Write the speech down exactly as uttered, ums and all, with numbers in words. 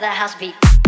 that house beat.